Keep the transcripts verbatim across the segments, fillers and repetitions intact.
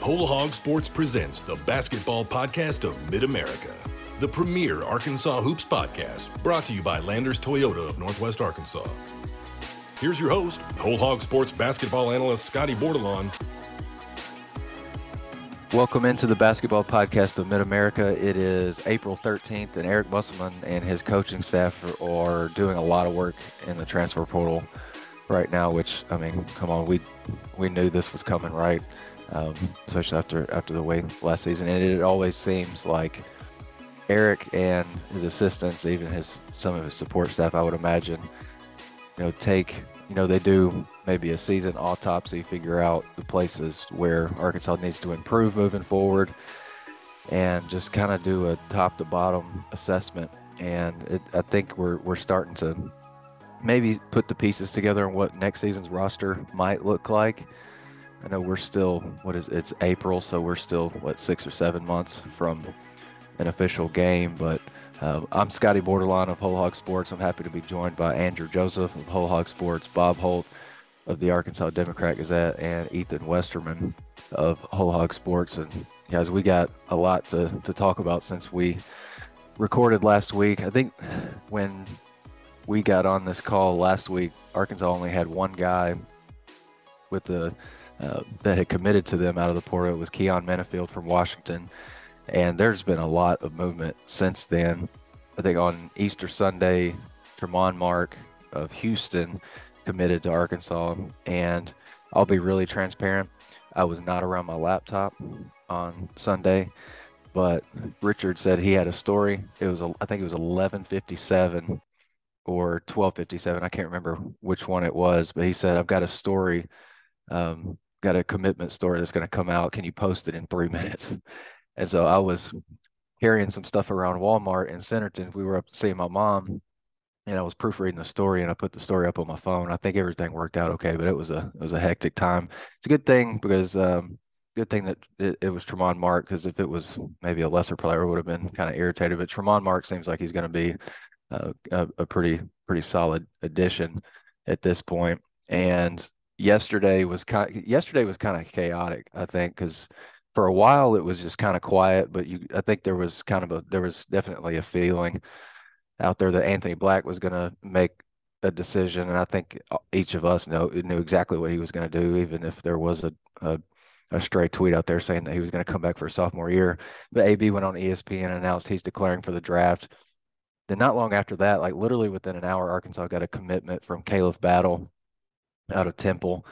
Whole Hog Sports presents the Basketball Podcast of Mid-America, the premier Arkansas Hoops podcast brought to you by Landers Toyota of Northwest Arkansas. Here's your host, Whole Hog Sports basketball analyst Scotty Bordelon. Welcome into the Basketball Podcast of Mid-America. It is April thirteenth, and Eric Musselman and his coaching staff are doing a lot of work in the transfer portal right now, which, I mean, come on, we we knew this was coming, right? Um, especially after after the way last season. And it always seems like Eric and his assistants, even his some of his support staff, I would imagine, you know, take, you know, they do maybe a season autopsy, figure out the places where Arkansas needs to improve moving forward, and just kind of do a top to bottom assessment. And it, I think we're we're starting to maybe put the pieces together on what next season's roster might look like. I know we're still, what is it's April, so we're still, what, six or seven months from an official game. But uh, I'm Scotty Bordelon of Whole Hog Sports. I'm happy to be joined by Andrew Joseph of Whole Hog Sports, Bob Holt of the Arkansas Democrat Gazette, and Ethan Westerman of Whole Hog Sports. And guys, we got a lot to, to talk about since we recorded last week. I think when we got on this call last week, Arkansas only had one guy with the Uh, that had committed to them out of the portal. It was Keon Menifield from Washington, and there's been a lot of movement since then. I think on Easter Sunday, Tramon Mark of Houston committed to Arkansas, and I'll be really transparent. I was not around my laptop on Sunday, but Richard said he had a story. It was, a, I think it was eleven fifty-seven or twelve fifty-seven. I can't remember which one it was, but he said, I've got a story. Um, got a commitment story that's going to come out. Can you post it in three minutes? And so I was carrying some stuff around Walmart in Centerton. We were up seeing my mom, and I was proofreading the story, and I put the story up on my phone. I think everything worked out okay, but it was a it was a hectic time. It's a good thing because um, good thing that it, it was Tramon Mark, because if it was maybe a lesser player, I would have been kind of irritated. But Tramon Mark seems like he's going to be uh, a, a pretty pretty solid addition at this point. And Yesterday was kind of, yesterday was kind of chaotic, I think, because for a while it was just kind of quiet. But you, I think there was kind of a there was definitely a feeling out there that Anthony Black was going to make a decision, and I think each of us know knew exactly what he was going to do, even if there was a, a a stray tweet out there saying that he was going to come back for a sophomore year. But A B went on E S P N and announced he's declaring for the draft. Then not long after that, like literally within an hour, Arkansas got a commitment from Caleb Battle out of Temple,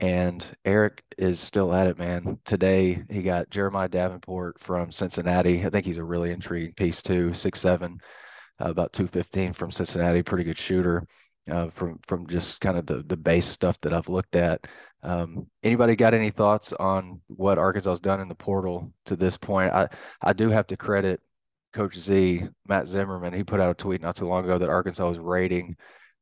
and Eric is still at it, man. Today he got Jeremiah Davenport from Cincinnati. I think he's a really intriguing piece too. six seven, uh, about two fifteen from Cincinnati, pretty good shooter uh, from from just kind of the the base stuff that I've looked at. Um, anybody got any thoughts on what Arkansas's done in the portal to this point? I I do have to credit Coach Z, Matt Zimmerman. He put out a tweet not too long ago that Arkansas was rating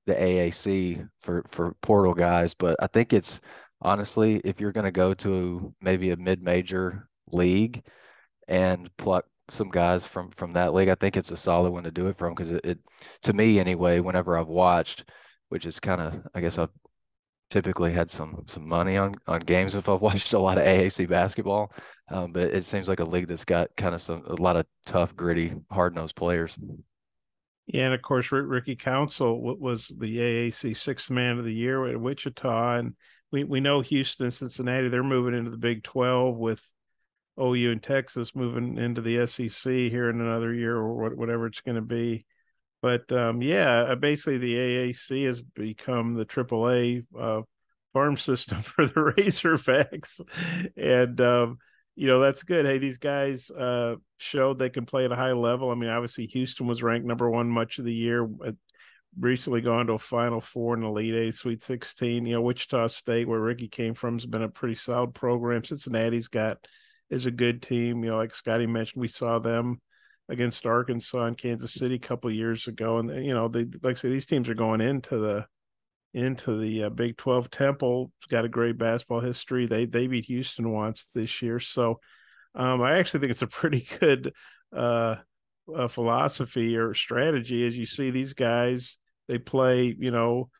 the A A C for, for portal guys. But I think it's honestly, if you're going to go to maybe a mid-major league and pluck some guys from, from that league, I think it's a solid one to do it from. Cause it, it to me anyway, whenever I've watched, which is kind of, I guess I've typically had some, some money on, on games if I've watched a lot of A A C basketball. Um, but it seems like a league that's got kind of some, a lot of tough, gritty, hard-nosed players. Yeah, and of course, Ricky Council was the A A C Sixth Man of the Year at Wichita, and we, we know Houston and Cincinnati, they're moving into the Big twelve with O U and Texas moving into the S E C here in another year or whatever it's going to be. But, um, yeah, basically the A A C has become the triple A uh, farm system for the Razorbacks, and um you know, that's good. Hey, these guys uh, showed they can play at a high level. I mean, obviously Houston was ranked number one much of the year, recently gone to a Final Four and Elite Eight, Sweet sixteen. You know, Wichita State, where Ricky came from, has been a pretty solid program. Cincinnati's got is a good team. You know, like Scotty mentioned, we saw them against Arkansas and Kansas City a couple of years ago. And, you know, they, like I say, these teams are going into the into the uh, Big twelve. Temple's got a great basketball history. They they beat Houston once this year. So um, I actually think it's a pretty good uh, uh, philosophy or strategy. As you see, these guys, they play, you know,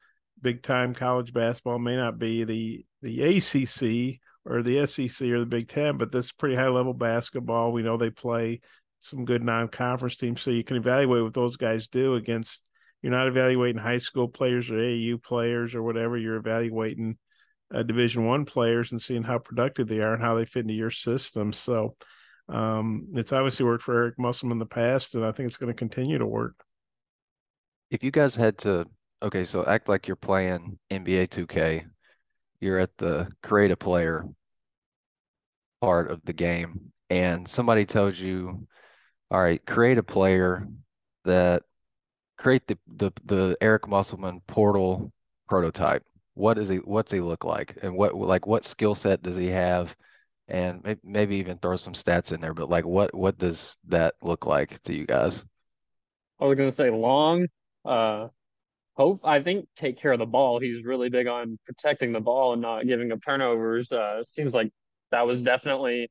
big-time college basketball. May not be the the A C C or the S E C or the Big Ten, but this is pretty high-level basketball. We know they play some good non-conference teams, so you can evaluate what those guys do against – you're not evaluating high school players or A A U players or whatever. You're evaluating uh, Division One players and seeing how productive they are and how they fit into your system. So um, it's obviously worked for Eric Musselman in the past, and I think it's going to continue to work. If you guys had to – okay, so act like you're playing N B A two K. You're at the create a player part of the game, and somebody tells you, all right, create a player that create the, the, the Eric Musselman portal prototype. What is he, what's he look like? And what, like what skill set does he have? And maybe, maybe even throw some stats in there, but like, what, what does that look like to you guys? I was going to say long, uh, Hope I think take care of the ball. He's really big on protecting the ball and not giving up turnovers. Uh, it seems like that was definitely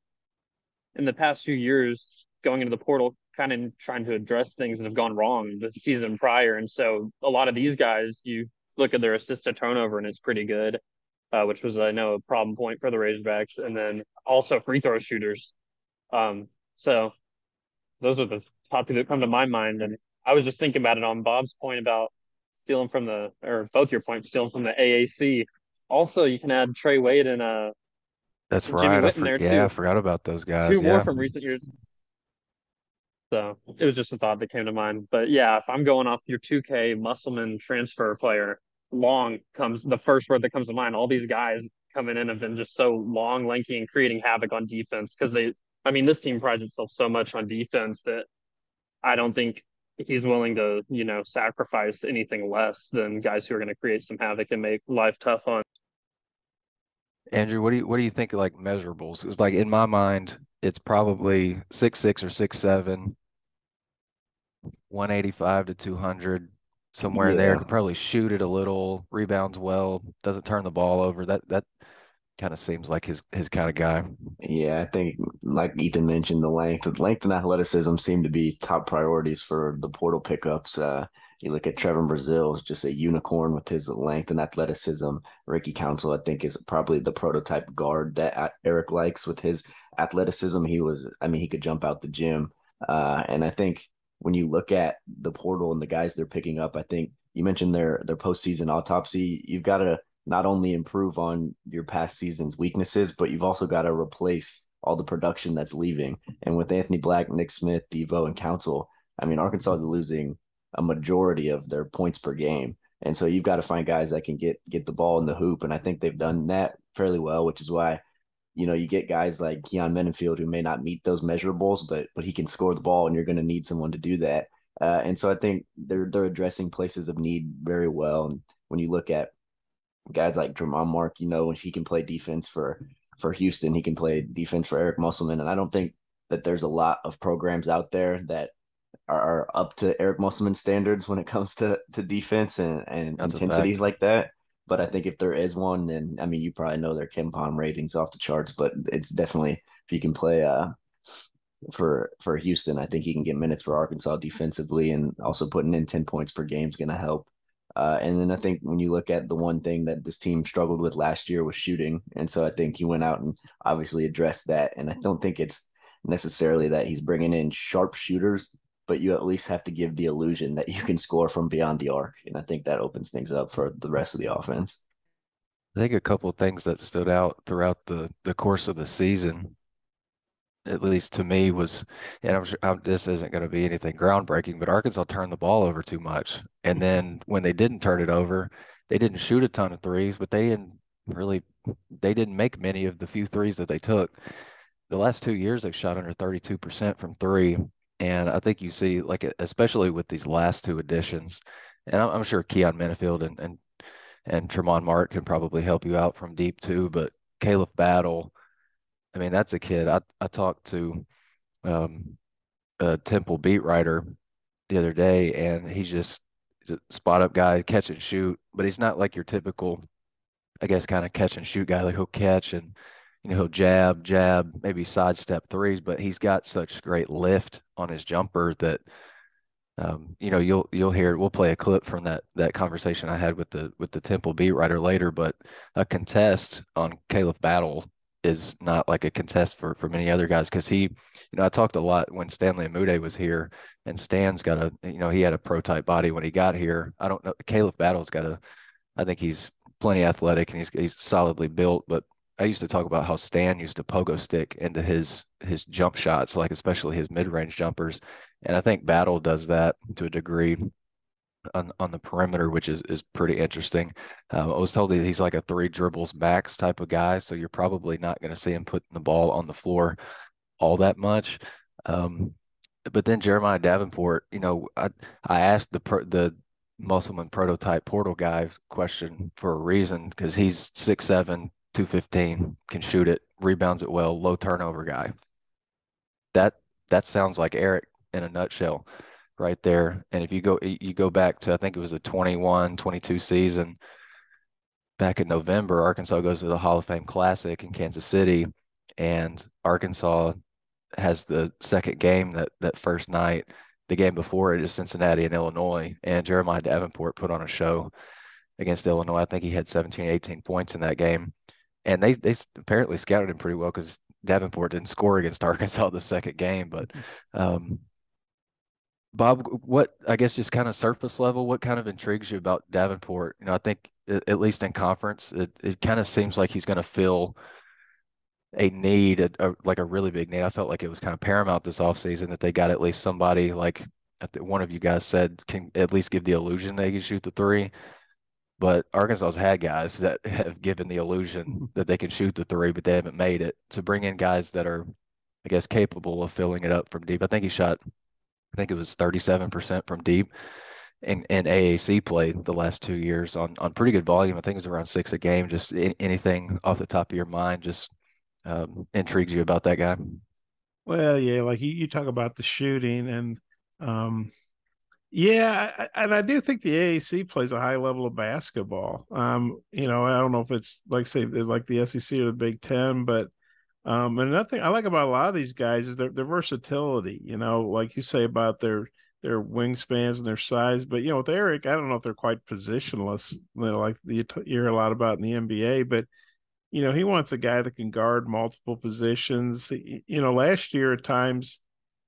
in the past few years going into the portal, kind of trying to address things that have gone wrong the season prior. And so a lot of these guys, you look at their assist to turnover and it's pretty good, uh, which was I know a problem point for the Razorbacks, and then also free throw shooters. Um, so those are the top two that come to my mind. And I was just thinking about it on Bob's point about. Stealing from the, or both your points, stealing from the A A C. Also, you can add Trey Wade and uh, that's Jimmy right. Witten I there for, too. Yeah, I forgot about those guys. Two yeah. more from recent years. So it was just a thought that came to mind. But yeah, if I'm going off your two K Musselman transfer player, long comes the first word that comes to mind. All these guys coming in have been just so long, lanky, and creating havoc on defense because they. I mean, this team prides itself so much on defense that I don't think. He's willing to, you know, sacrifice anything less than guys who are going to create some havoc and make life tough on. Andrew, what do you what do you think of like measurables? It's like in my mind, it's probably six six or six seven, one eighty-five to two hundred, somewhere yeah. there. Could probably shoot it a little, rebounds well, doesn't turn the ball over. That that kind of seems like his his kind of guy. Yeah, I think like Ethan mentioned, the length, length and athleticism seem to be top priorities for the portal pickups. Uh, you look at Trevon Brazile, just a unicorn with his length and athleticism. Ricky Council, I think, is probably the prototype guard that Eric likes with his athleticism. He was, I mean, he could jump out the gym. Uh, and I think when you look at the portal and the guys they're picking up, I think you mentioned their their postseason autopsy. You've got to not only improve on your past season's weaknesses, but you've also got to replace all the production that's leaving. And with Anthony Black, Nick Smith, Devo, and Council, I mean, Arkansas is losing a majority of their points per game. And so you've got to find guys that can get get the ball in the hoop. And I think they've done that fairly well, which is why, you know, you get guys like Keon Menifield who may not meet those measurables, but but he can score the ball, and you're going to need someone to do that. Uh, and so I think they're they're addressing places of need very well. And when you look at guys like Tramon Mark, you know, if he can play defense for, for Houston, he can play defense for Eric Musselman. And I don't think that there's a lot of programs out there that are, are up to Eric Musselman standards when it comes to, to defense and, and intensity like that. But I think if there is one, then, I mean, you probably know their KenPom ratings off the charts, but it's definitely, if you can play uh, for, for Houston, I think he can get minutes for Arkansas defensively, and also putting in ten points per game is going to help. Uh, and then I think when you look at the one thing that this team struggled with last year was shooting. And so I think he went out and obviously addressed that. And I don't think it's necessarily that he's bringing in sharp shooters, but you at least have to give the illusion that you can score from beyond the arc. And I think that opens things up for the rest of the offense. I think a couple of things that stood out throughout the, the course of the season, at least to me, was, and I'm sure I'm, this isn't going to be anything groundbreaking, but Arkansas turned the ball over too much. And then when they didn't turn it over, they didn't shoot a ton of threes, but they didn't really, they didn't make many of the few threes that they took. The last two years, they've shot under thirty-two percent from three. And I think you see, like, especially with these last two additions, and I'm, I'm sure Keon Menifield and, and, and Tramon Mark can probably help you out from deep too, but Caleb Battle, I mean, that's a kid. I, I talked to um, a Temple beat writer the other day, and he's just he's a spot-up guy, catch and shoot, but he's not like your typical, I guess, kind of catch and shoot guy. Like he'll catch and, you know, he'll jab, jab, maybe sidestep threes, but he's got such great lift on his jumper that, um, you know, you'll you'll hear, we'll play a clip from that that conversation I had with the with the Temple beat writer later, but a contest on Caleb Battle is not like a contest for, for many other guys. Cause he, you know, I talked a lot when Stanley Amude was here, and Stan's got a, you know, he had a pro type body when he got here. I don't know. Caleb Battle's got a, I think he's plenty athletic and he's, he's solidly built, but I used to talk about how Stan used to pogo stick into his, his jump shots, like especially his mid range jumpers. And I think Battle does that to a degree on, on the perimeter, which is, is pretty interesting. Um, I was told that he's like a three dribbles max type of guy. So you're probably not going to see him putting the ball on the floor all that much. Um, but then Jeremiah Davenport, you know, I, I asked the, pro, the Musselman prototype portal guy question for a reason, because he's six seven, two fifteen, can shoot it, rebounds it well, low turnover guy. That that sounds like Eric in a nutshell right there. And if you go you go back to, I think it was the twenty-one twenty-two season back in November, Arkansas goes to the Hall of Fame Classic in Kansas City, and Arkansas has the second game that, that first night. The game before it is Cincinnati and Illinois, and Jeremiah Davenport put on a show against Illinois. I think he had seventeen, eighteen points in that game. And they they apparently scouted him pretty well, because Davenport didn't score against Arkansas the second game. But um, Bob, what I guess just kind of surface level, what kind of intrigues you about Davenport? You know, I think at least in conference, it it kind of seems like he's going to fill a need, a, a, like a really big need. I felt like it was kind of paramount this offseason that they got at least somebody, like one of you guys said, can at least give the illusion they can shoot the three. But Arkansas's had guys that have given the illusion that they can shoot the three, but they haven't made it. To bring in guys that are, I guess, capable of filling it up from deep. I think he shot, I think it was thirty-seven percent from deep in, in A A C play the last two years on, on pretty good volume. I think it was around six a game. Just anything off the top of your mind just um, intrigues you about that guy? Well, yeah, like you, you talk about the shooting and um... – yeah, and I do think the A A C plays a high level of basketball. Um, you know, I don't know if it's like say like the S E C or the Big Ten, but um, and another thing I like about a lot of these guys is their their versatility. You know, like you say about their their wingspans and their size, but you know, with Eric, I don't know if they're quite positionless. You know, like you hear a lot about in the N B A, but you know, he wants a guy that can guard multiple positions. You know, last year at times,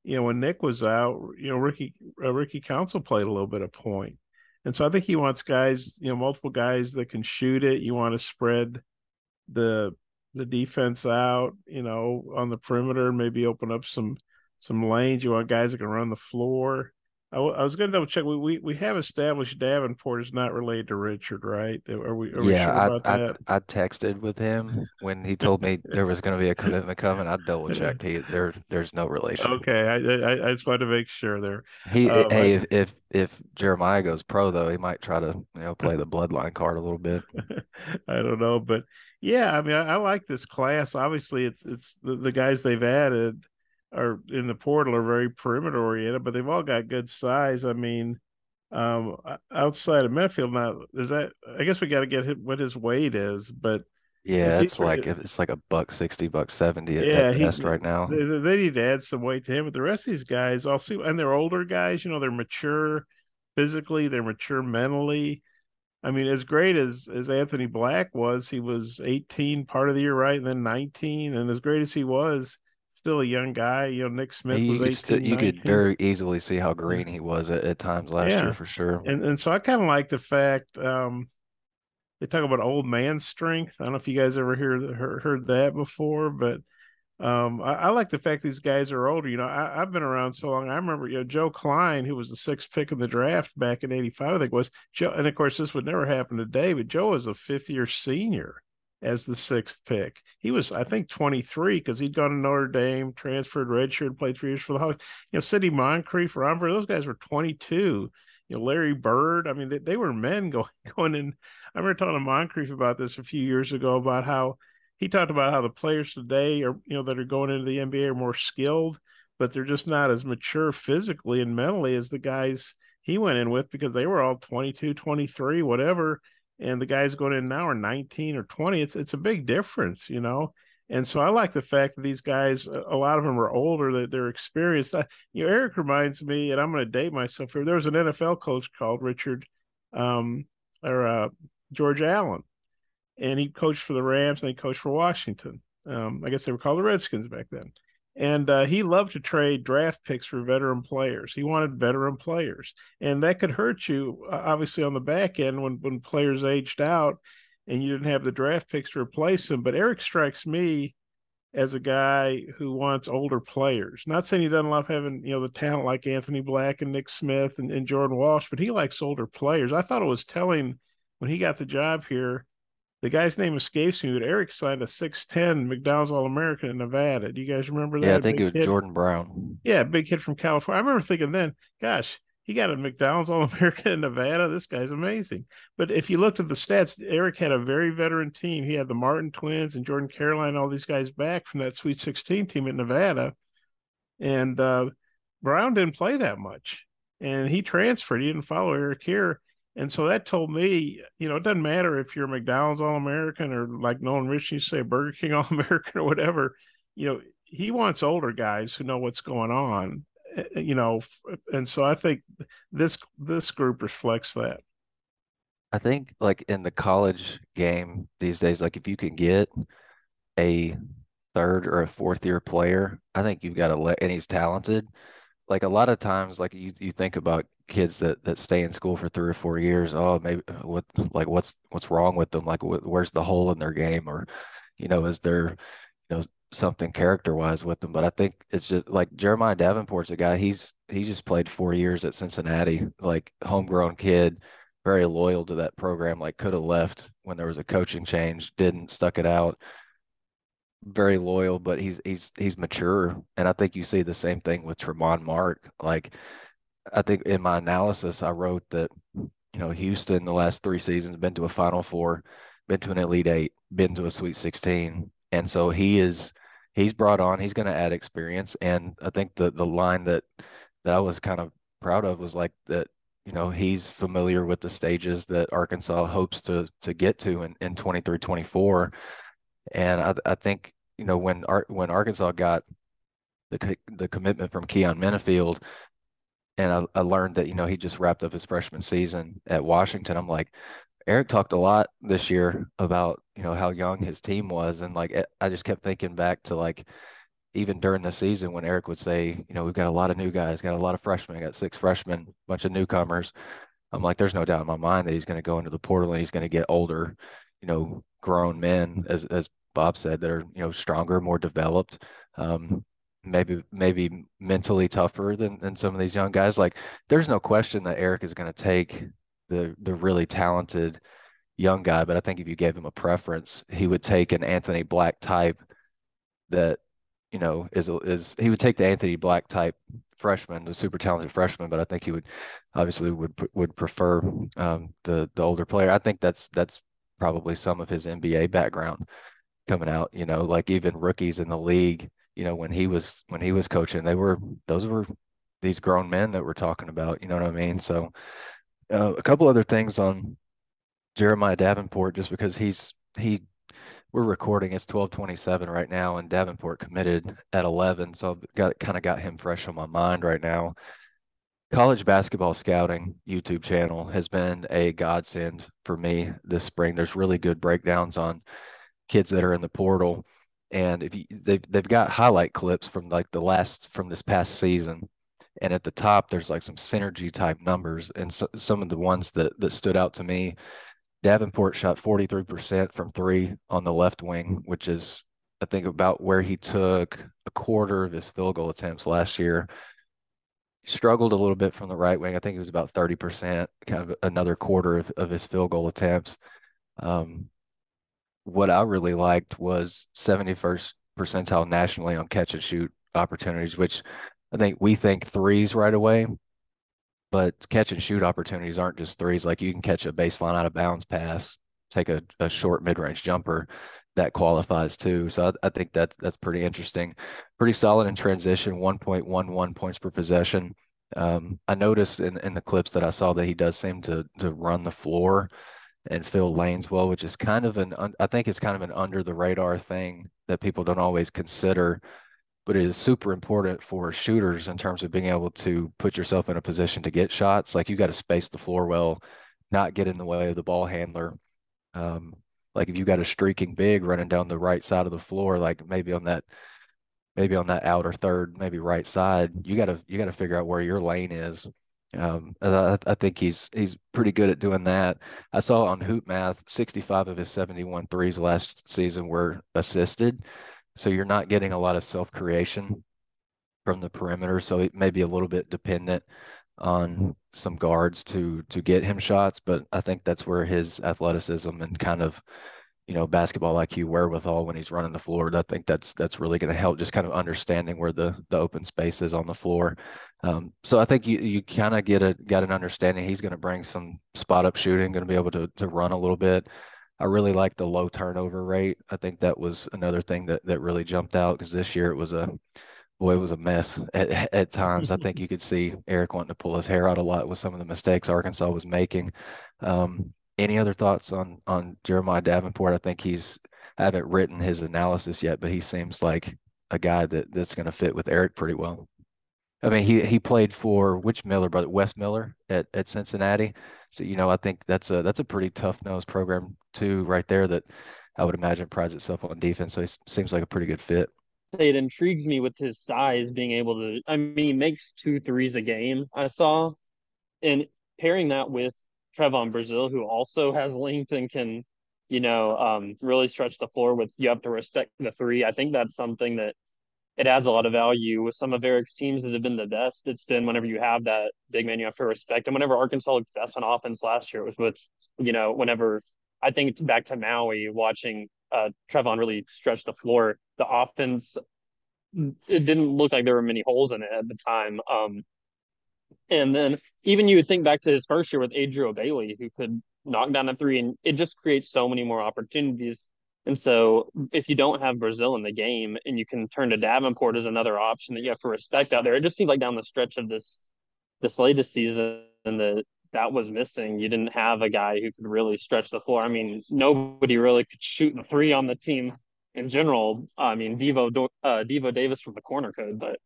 you know, when Nick was out, you know, Ricky uh, Ricky Council played a little bit of point. And so I think he wants guys, you know, multiple guys that can shoot it. You want to spread the the defense out, you know, on the perimeter, maybe open up some some lanes. You want guys that can run the floor. I, w- I was going to double check. We, we we have established Davenport is not related to Richard, right? Are we, are we yeah, sure I, about I, that? I texted with him when he told me there was going to be a commitment coming. I double checked. He there there's no relation. Okay, I I, I just wanted to make sure there. He um, hey, if, if if Jeremiah goes pro though, he might try to you know play the bloodline card a little bit. I don't know, but yeah, I mean, I, I like this class. Obviously, it's it's the, the guys they've added are in the portal are very perimeter oriented, but they've all got good size. I mean, um, outside of Menifield now, is that? I guess we got to get him what his weight is, but yeah, it's like it, it's like a buck sixty, buck seventy at, yeah, at best right now. They, they need to add some weight to him. But the rest of these guys, I'll see, and they're older guys. You know, they're mature physically, they're mature mentally. I mean, as great as, as Anthony Black was, he was eighteen part of the year, right, and then nineteen, and as great as he was, still a young guy. You know, Nick Smith you was eighteen. Still, you nineteen. Could very easily see how green he was at, at times last yeah. year for sure. And and so I kind of like the fact um, they talk about old man strength. I don't know if you guys ever hear, heard heard that before, but um, I, I like the fact these guys are older. You know, I, I've been around so long. I remember you know Joe Klein, who was the sixth pick in the draft back in eighty-five, I think was Joe. And of course, this would never happen today. But Joe is a fifth-year senior as the sixth pick. He was, I think, twenty-three, because he'd gone to Notre Dame, transferred, redshirted, played three years for the Hogs. You know, Sidney Moncrief, Romberg, those guys were twenty-two. You know, Larry Bird. I mean, they, they were men going going in. I remember talking to Moncrief about this a few years ago, about how he talked about how the players today are, you know, that are going into the N B A are more skilled, but they're just not as mature physically and mentally as the guys he went in with, because they were all twenty-two, twenty-three, whatever. And the guys going in now are nineteen or twenty. It's it's a big difference, you know. And so I like the fact that these guys, a lot of them are older, that they're experienced. I, you know, Eric reminds me, and I'm going to date myself here. There was an N F L coach called Richard um, or uh, George Allen, and he coached for the Rams and he coached for Washington. Um, I guess they were called the Redskins back then. And uh, he loved to trade draft picks for veteran players. He wanted veteran players. And that could hurt you, uh, obviously, on the back end when, when players aged out and you didn't have the draft picks to replace them. But Eric strikes me as a guy who wants older players. Not saying he doesn't love having, you know, the talent like Anthony Black and Nick Smith and, and Jordan Walsh, but he likes older players. I thought it was telling when he got the job here, the guy's name escapes me, but Eric signed a six ten McDonald's All-American in Nevada. Do you guys remember that? Yeah, I think it was Jordan Brown. Yeah, big kid from California. I remember thinking then, gosh, he got a McDonald's All-American in Nevada. This guy's amazing. But if you looked at the stats, Eric had a very veteran team. He had the Martin twins and Jordan Caroline, all these guys back from that Sweet sixteen team in Nevada. And uh, Brown didn't play that much. And he transferred. He didn't follow Eric here. And so that told me, you know, it doesn't matter if you're a McDonald's All-American or like Nolan Richie say, Burger King All-American or whatever, you know, he wants older guys who know what's going on, you know. And so I think this, this group reflects that. I think like in the college game these days, like if you can get a third or a fourth year player, I think you've got to let, and he's talented. Like a lot of times, like you, you think about kids that, that stay in school for three or four years. Oh, maybe what, like what's, what's wrong with them? Like wh- where's the hole in their game? Or, you know, is there, you know, something character wise with them? But I think it's just like Jeremiah Davenport's a guy, he's, he just played four years at Cincinnati, like homegrown kid, very loyal to that program. Like could have left when there was a coaching change, didn't, stuck it out. Very loyal, but he's he's he's mature, and I think you see the same thing with Tramon Mark. Like, I think in my analysis, I wrote that, you know, Houston the last three seasons been to a Final Four, been to an Elite Eight, been to a Sweet sixteen, and so he is he's brought on. He's going to add experience, and I think the the line that that I was kind of proud of was like that. You know, he's familiar with the stages that Arkansas hopes to to get to in in twenty-three twenty-four, and I I think. You know, when Ar- when Arkansas got the the commitment from Keon Menifield, and I, I learned that, you know, he just wrapped up his freshman season at Washington, I'm like, Eric talked a lot this year about, you know, how young his team was. And, like, I just kept thinking back to, like, even during the season when Eric would say, you know, we've got a lot of new guys, got a lot of freshmen, got six freshmen, bunch of newcomers. I'm like, there's no doubt in my mind that he's going to go into the portal and he's going to get older, you know, grown men, as as Bob said, that are, you know, stronger, more developed, um, maybe maybe mentally tougher than, than some of these young guys. Like, there's no question that Eric is going to take the the really talented young guy, but I think if you gave him a preference, he would take an Anthony Black type that, you know, is is he would take the Anthony Black type freshman, the super talented freshman, but I think he would obviously would would prefer um, the the older player. I think that's that's probably some of his N B A background coming out, you know, like even rookies in the league, you know, when he was, when he was coaching, they were, those were these grown men that we're talking about, you know what I mean? So uh, a couple other things on Jeremiah Davenport, just because he's, he, we're recording, it's twelve twenty-seven right now, and Davenport committed at eleven. So I've got, kind of got him fresh on my mind right now. College Basketball Scouting YouTube channel has been a godsend for me this spring. There's really good breakdowns on kids that are in the portal, and if you, they've, they've got highlight clips from like the last, from this past season, and at the top there's like some Synergy type numbers, and so, some of the ones that that stood out to me, Davenport shot forty-three percent from three on the left wing, which is I think about where he took a quarter of his field goal attempts last year. He struggled a little bit from the right wing. I think it was about thirty percent, kind of another quarter of, of his field goal attempts. um What I really liked was seventy-first percentile nationally on catch and shoot opportunities, which I think we think threes right away, but catch and shoot opportunities aren't just threes. Like you can catch a baseline out of bounds pass, take a, a short mid-range jumper that qualifies too. So I, I think that that's pretty interesting, pretty solid in transition, one point one one points per possession. Um, I noticed in, in the clips that I saw that he does seem to to run the floor and fill lanes well, which is kind of an, I think it's kind of an under the radar thing that people don't always consider, but it is super important for shooters in terms of being able to put yourself in a position to get shots. Like you got to space the floor well, not get in the way of the ball handler. Um, Like if you got a streaking big running down the right side of the floor, like maybe on that, maybe on that outer third, maybe right side, you gotta you gotta figure out where your lane is. Um, I, I think he's he's pretty good at doing that. I saw on Hoop Math, sixty-five of his seventy-one threes last season were assisted, so you're not getting a lot of self-creation from the perimeter. So it may be a little bit dependent on some guards to to get him shots, but I think that's where his athleticism and kind of, you know, basketball I Q wherewithal when he's running the floor, I think that's that's really going to help, just kind of understanding where the the open space is on the floor. Um, so I think you you kind of get a got an understanding. He's going to bring some spot up shooting, going to be able to to run a little bit. I really like the low turnover rate. I think that was another thing that that really jumped out, because this year it was a boy, it was a mess at at times. I think you could see Eric wanting to pull his hair out a lot with some of the mistakes Arkansas was making. Um, Any other thoughts on on Jeremiah Davenport? I think he's I haven't written his analysis yet, but he seems like a guy that that's going to fit with Eric pretty well. I mean, he he played for which Miller brother, Wes Miller at at Cincinnati. So, you know, I think that's a that's a pretty tough-nosed program too, right there, that I would imagine prides itself on defense. So he seems like a pretty good fit. It intrigues me with his size, being able to. I mean, he makes two threes a game, I saw, and pairing that with Trevon Brazile, who also has length and can, you know, um, really stretch the floor with, you have to respect the three. I think that's something that it adds a lot of value with some of Eric's teams that have been the best. It's been whenever you have that big man, you have to respect. And whenever Arkansas looked best on offense last year, it was with, you know, whenever I think back to Maui, watching uh, Trevon really stretch the floor, the offense, it didn't look like there were many holes in it at the time. Um, And then even you would think back to his first year with Adriel Bailey, who could knock down a three, and it just creates so many more opportunities. And so if you don't have Brazil in the game and you can turn to Davenport as another option that you have to respect out there, it just seemed like down the stretch of this this latest season that that was missing. You didn't have a guy who could really stretch the floor. I mean, nobody really could shoot the three on the team in general. I mean, Devo, uh, Devo Davis from the corner code, but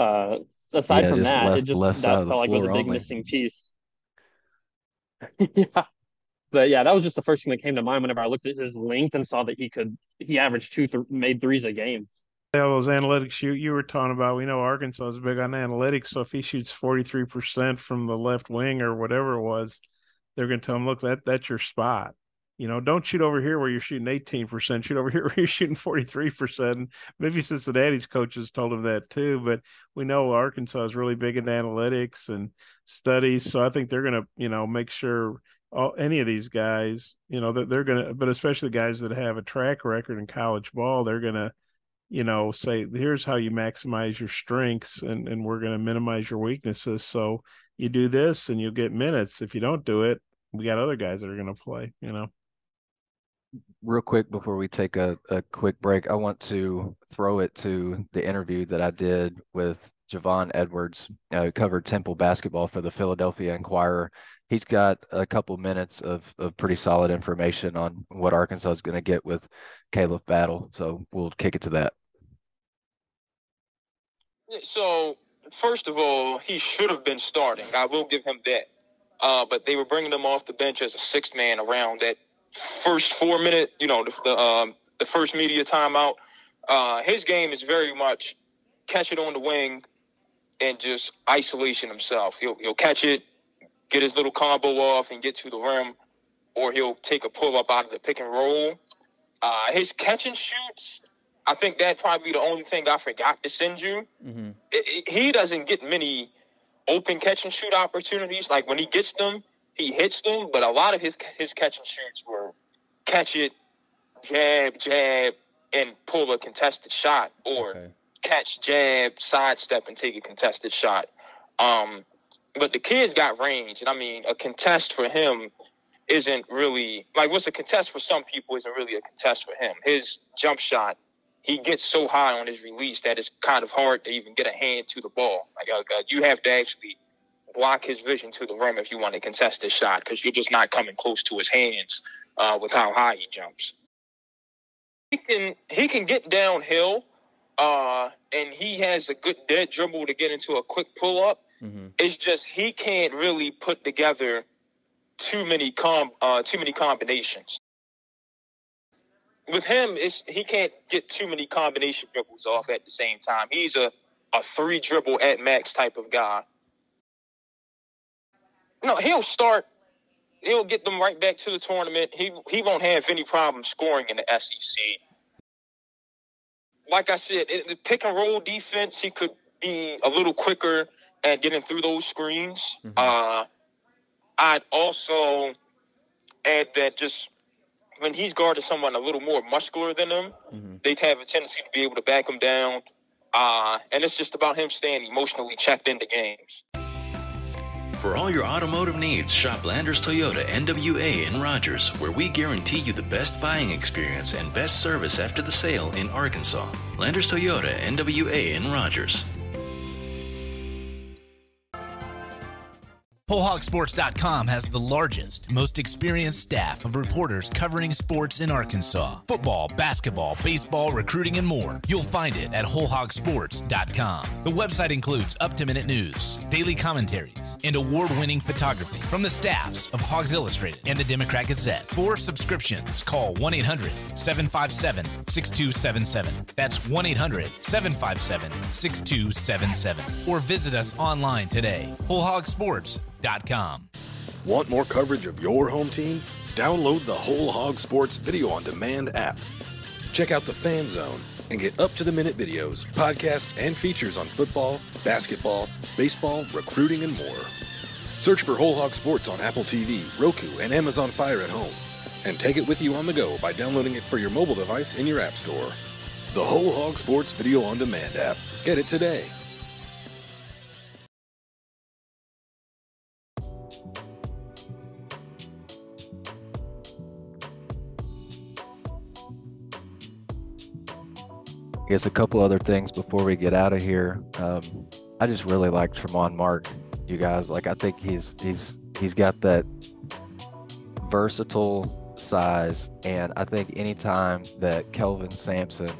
uh, – aside yeah, from that, left, it just that felt like it was a big only. missing piece. yeah. But yeah, that was just the first thing that came to mind whenever I looked at his length and saw that he could he averaged two th- made threes a game. Yeah, those analytics you, you were talking about, we know Arkansas is big on analytics, so if he shoots forty-three percent from the left wing or whatever it was, they're going to tell him, look, that that's your spot. You know, don't shoot over here where you're shooting eighteen percent. Shoot over here where you're shooting forty-three percent. Maybe Cincinnati's coaches told him that too, but we know Arkansas is really big into analytics and studies. So I think they're going to, you know, make sure all, any of these guys, you know, that they're going to, but especially guys that have a track record in college ball, they're going to, you know, say, here's how you maximize your strengths, and, and we're going to minimize your weaknesses. So you do this and you'll get minutes. If you don't do it, we got other guys that are going to play, you know. Real quick before we take a, a quick break, I want to throw it to the interview that I did with Javon Edwards, uh, who covered Temple basketball for the Philadelphia Inquirer. He's got a couple minutes of, of pretty solid information on what Arkansas is going to get with Caleb Battle, so we'll kick it to that. So, first of all, he should have been starting. I will give him that. Uh, but they were bringing him off the bench as a sixth man around that first four minute, you know, the the, um, the first media timeout. Uh, his game is very much catch it on the wing and just isolation himself. He'll he'll catch it, get his little combo off, and get to the rim, or he'll take a pull up out of the pick and roll. Uh, his catch and shoots, I think that's probably the only thing I forgot to send you. Mm-hmm. It, it, he doesn't get many open catch and shoot opportunities. Like when he gets them, he hits them, but a lot of his his catch and shoots were catch it, jab, jab, and pull a contested shot, or okay. catch, jab, sidestep, and take a contested shot. Um, but the kid's got range, and I mean, a contest for him isn't really like what's a contest for some people isn't really a contest for him. His jump shot, he gets so high on his release that it's kind of hard to even get a hand to the ball. Like uh, you have to actually block his vision to the rim if you want to contest his shot, because you're just not coming close to his hands uh, with how high he jumps. He can he can get downhill, uh, and he has a good dead dribble to get into a quick pull-up. Mm-hmm. It's just he can't really put together too many com- uh, too many combinations. with him, it's, he can't get too many combination dribbles off at the same time. He's a, a three dribble at max type of guy. No, he'll start. He'll get them right back to the tournament. He he won't have any problem scoring in the S E C. Like I said, it, the pick and roll defense, he could be a little quicker at getting through those screens. Mm-hmm. Uh, I'd also add that just when he's guarded someone a little more muscular than him, mm-hmm. they'd have a tendency to be able to back him down. Uh, and it's just about him staying emotionally checked into games. For all your automotive needs, shop Landers Toyota, N W A, and Rogers, where we guarantee you the best buying experience and best service after the sale in Arkansas. Landers Toyota, N W A, and Rogers. Whole Hog Sports dot com has the largest, most experienced staff of reporters covering sports in Arkansas. Football, basketball, baseball, recruiting, and more. You'll find it at Whole Hog Sports dot com. The website includes up-to-minute news, daily commentaries, and award-winning photography from the staffs of Hogs Illustrated and the Democrat Gazette. For subscriptions, call one eight hundred seven five seven six two seven seven. That's one eight hundred seven five seven six two seven seven. Or visit us online today. Whole Hog Sports. Want more coverage of your home team? Download the Whole Hog Sports Video on Demand app. Check out the Fan Zone and get up-to-the-minute videos, podcasts, and features on football, basketball, baseball, recruiting, and more. Search for Whole Hog Sports on Apple T V, Roku, and Amazon Fire at home. And take it with you on the go by downloading it for your mobile device in your app store. The Whole Hog Sports Video on Demand app. Get it today. I guess a couple other things before we get out of here. Um, I just really like Tramon Mark, you guys. Like, I think he's he's he's got that versatile size, and I think anytime that Kelvin Sampson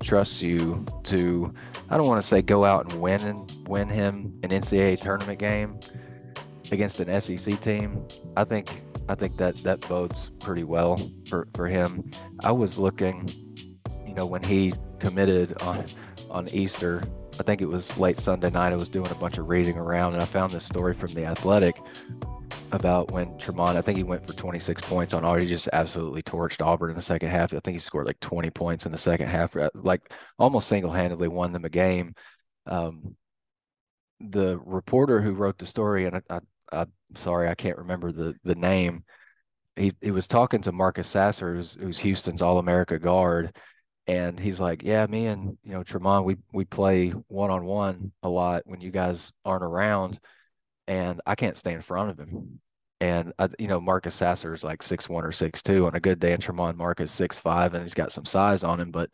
trusts you to, I don't want to say go out and win and win him an N C double A tournament game against an S E C team, I think I think that that bodes pretty well for for him. I was looking, you know, when he committed on on Easter, I think it was late Sunday night, I was doing a bunch of reading around, and I found this story from The Athletic about when Tramon, I think he went for twenty-six points on Auburn. He just absolutely torched Auburn in the second half. I think he scored like twenty points in the second half, like almost single-handedly won them a game. Um, the reporter who wrote the story, and I, I, I'm sorry, I can't remember the, the name, he, he was talking to Marcus Sasser, who's, who's Houston's All-America guard, and he's like, yeah, me and, you know, Tramon, we we play one-on-one a lot when you guys aren't around, and I can't stay in front of him. And, I, you know, Marcus Sasser is like six one or six two on a good day, and Tramon Mark is six five, and he's got some size on him. But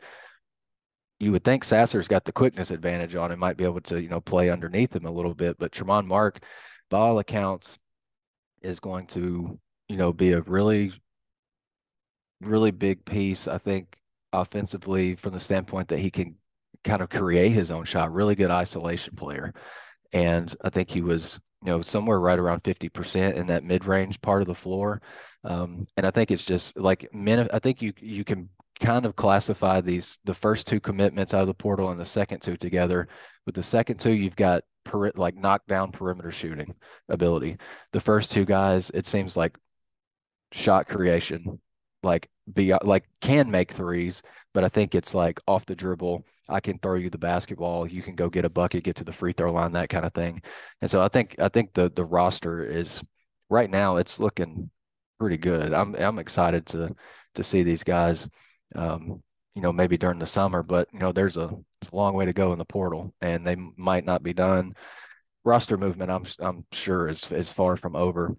you would think Sasser's got the quickness advantage on him, might be able to, you know, play underneath him a little bit. But Tramon Mark, by all accounts, is going to, you know, be a really, really big piece, I think, offensively, from the standpoint that he can kind of create his own shot, really good isolation player. And I think he was, you know, somewhere right around fifty percent in that mid-range part of the floor. Um, and I think it's just like men, I think you, you can kind of classify these, the first two commitments out of the portal and the second two together. With the second two, you've got peri- like knockdown perimeter shooting ability. The first two guys, it seems like shot creation, like be like can make threes, but I think it's like off the dribble, I can throw you the basketball, you can go get a bucket, get to the free throw line, that kind of thing. And so I think I think the the roster is right now, it's looking pretty good. I'm I'm excited to to see these guys, um, you know, maybe during the summer, but you know, there's a, a long way to go in the portal, and they might not be done. Roster movement, I'm I'm sure is is far from over,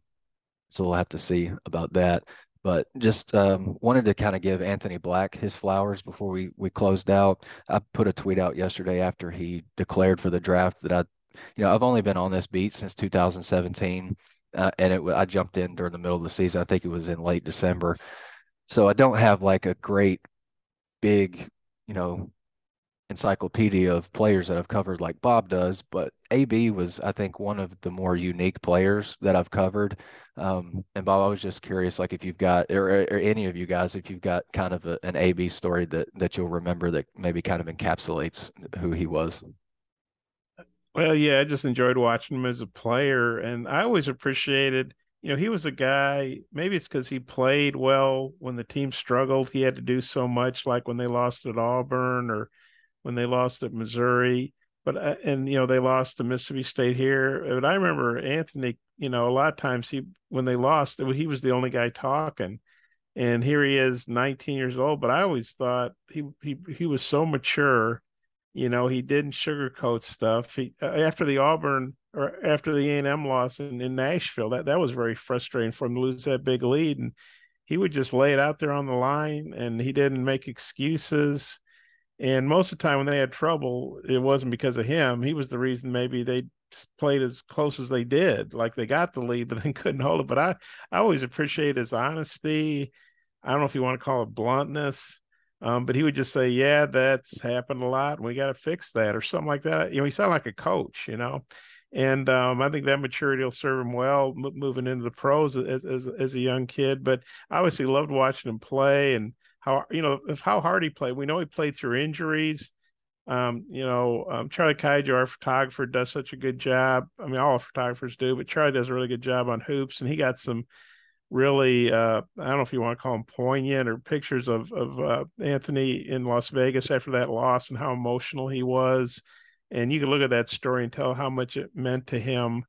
so we'll have to see about that. But just um, wanted to kind of give Anthony Black his flowers before we, we closed out. I put a tweet out yesterday after he declared for the draft that I, you know, I've only been on this beat since two thousand seventeen, uh, and it I jumped in during the middle of the season. I think it was in late December, so I don't have like a great big, you know, encyclopedia of players that I've covered like Bob does, but A B was, I think, one of the more unique players that I've covered. Um, and Bob, I was just curious, like if you've got, or, or any of you guys, if you've got kind of a, an A B story that, that you'll remember that maybe kind of encapsulates who he was. Well, yeah, I just enjoyed watching him as a player, and I always appreciated, you know, he was a guy, maybe it's because he played well when the team struggled. He had to do so much, like when they lost at Auburn or when they lost at Missouri, but, and, you know, they lost to Mississippi State here. But I remember Anthony, you know, a lot of times he, when they lost, he was the only guy talking, and here he is nineteen years old, but I always thought he, he, he was so mature, you know, he didn't sugarcoat stuff. He, after the Auburn or after the A and M loss in, in Nashville, that, that was very frustrating for him to lose that big lead. And he would just lay it out there on the line, and he didn't make excuses. And most of the time when they had trouble, it wasn't because of him. He was the reason maybe they played as close as they did. Like they got the lead, but then couldn't hold it. But I, I always appreciate his honesty. I don't know if you want to call it bluntness, um, but he would just say, yeah, that's happened a lot, and we got to fix that or something like that. You know, he sounded like a coach, you know. And um, I think that maturity will serve him well moving into the pros as, as, as a young kid. But I obviously loved watching him play, and how, you know, how hard he played. We know he played through injuries. Um, you know, um, Charlie Kaiju, our photographer, does such a good job. I mean, all photographers do, but Charlie does a really good job on hoops. And he got some really, uh, I don't know if you want to call them poignant or pictures of, of uh, Anthony in Las Vegas after that loss and how emotional he was. And you can look at that story and tell how much it meant to him,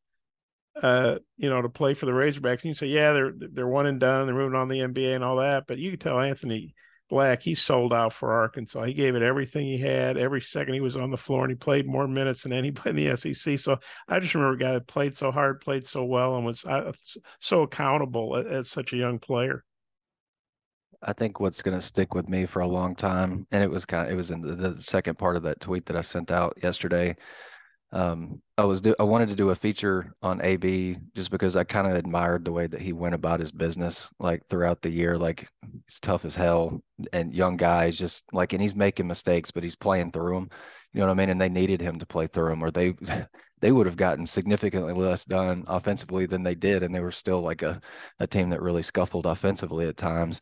uh, you know, to play for the Razorbacks. And you say, yeah, they're, they're one and done. They're moving on the N B A and all that. But you can tell Anthony Black, he sold out for Arkansas. He gave it everything he had. Every second he was on the floor, and he played more minutes than anybody in the S E C. So I just remember a guy that played so hard, played so well, and was so accountable as such a young player. I think what's going to stick with me for a long time, and it was kind of, it was in the, the second part of that tweet that I sent out yesterday. Um, I was do, I wanted to do a feature on A B just because I kind of admired the way that he went about his business, like throughout the year. Like he's tough as hell, and young guys just like, and he's making mistakes, but he's playing through them. You know what I mean? And they needed him to play through them, or they they would have gotten significantly less done offensively than they did, and they were still like a a team that really scuffled offensively at times.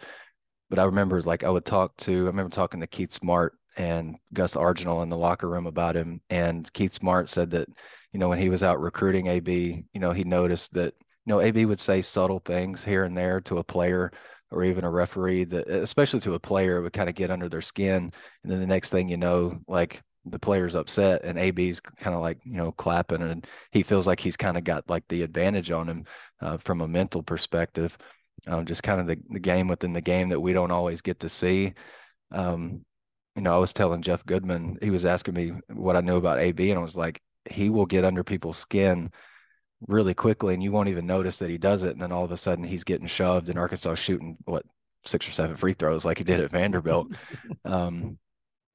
But I remember like I would talk to I remember talking to Keith Smart and Gus Arginal in the locker room about him. And Keith Smart said that, you know, when he was out recruiting A B, you know, he noticed that, you know, A B would say subtle things here and there to a player or even a referee, that especially to a player would kind of get under their skin. And then the next thing you know, like the player's upset and A B's kind of like, you know, clapping, and he feels like he's kind of got like the advantage on him uh, from a mental perspective, um, just kind of the, the game within the game that we don't always get to see. Um, You know, I was telling Jeff Goodman, he was asking me what I knew about A B, and I was like, he will get under people's skin really quickly, and you won't even notice that he does it. And then all of a sudden he's getting shoved, and Arkansas shooting, what, six or seven free throws like he did at Vanderbilt. um,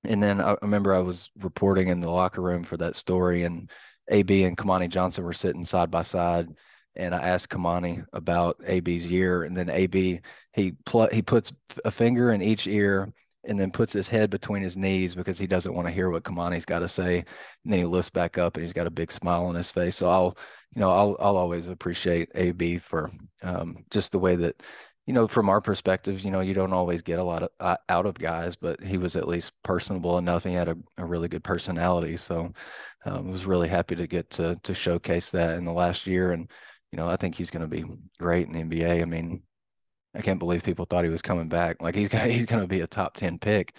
and then I remember I was reporting in the locker room for that story, and A B and Kamani Johnson were sitting side by side. And I asked Kamani about A B's year, and then A B, he pl- he puts a finger in each ear and then puts his head between his knees because he doesn't want to hear what Kamani's got to say. And then he lifts back up, and he's got a big smile on his face. So I'll, you know, I'll, I'll always appreciate A B for um, just the way that, you know, from our perspectives, you know, you don't always get a lot of, uh, out of guys, but he was at least personable enough. And he had a, a really good personality. So um, I was really happy to get to, to showcase that in the last year. And, you know, I think he's going to be great in the N B A. I mean, I can't believe people thought he was coming back. Like he's gonna, he's going to be a top ten pick.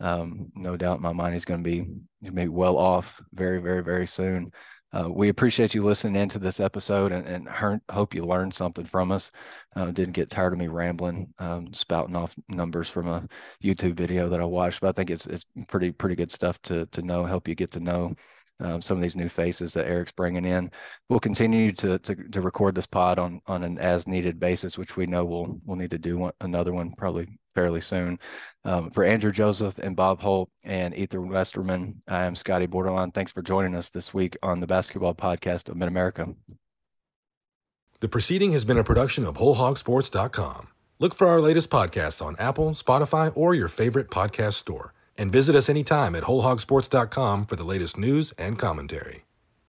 Um, no doubt in my mind, he's going to be maybe well off very, very, very soon. Uh, we appreciate you listening into this episode, and, and her, hope you learned something from us. Uh, didn't get tired of me rambling, um, spouting off numbers from a YouTube video that I watched, but I think it's it's pretty pretty good stuff to to know, help you get to know Um, some of these new faces that Eric's bringing in. We'll continue to to, to record this pod on, on an as-needed basis, which we know we'll we'll need to do one, another one probably fairly soon. Um, for Andrew Joseph and Bob Holt and Ethan Westerman, I am Scotty Bordelon. Thanks for joining us this week on the Basketball Podcast of Mid-America. The preceding has been a production of whole hog sports dot com. Look for our latest podcasts on Apple, Spotify, or your favorite podcast store. And visit us anytime at whole hog sports dot com for the latest news and commentary.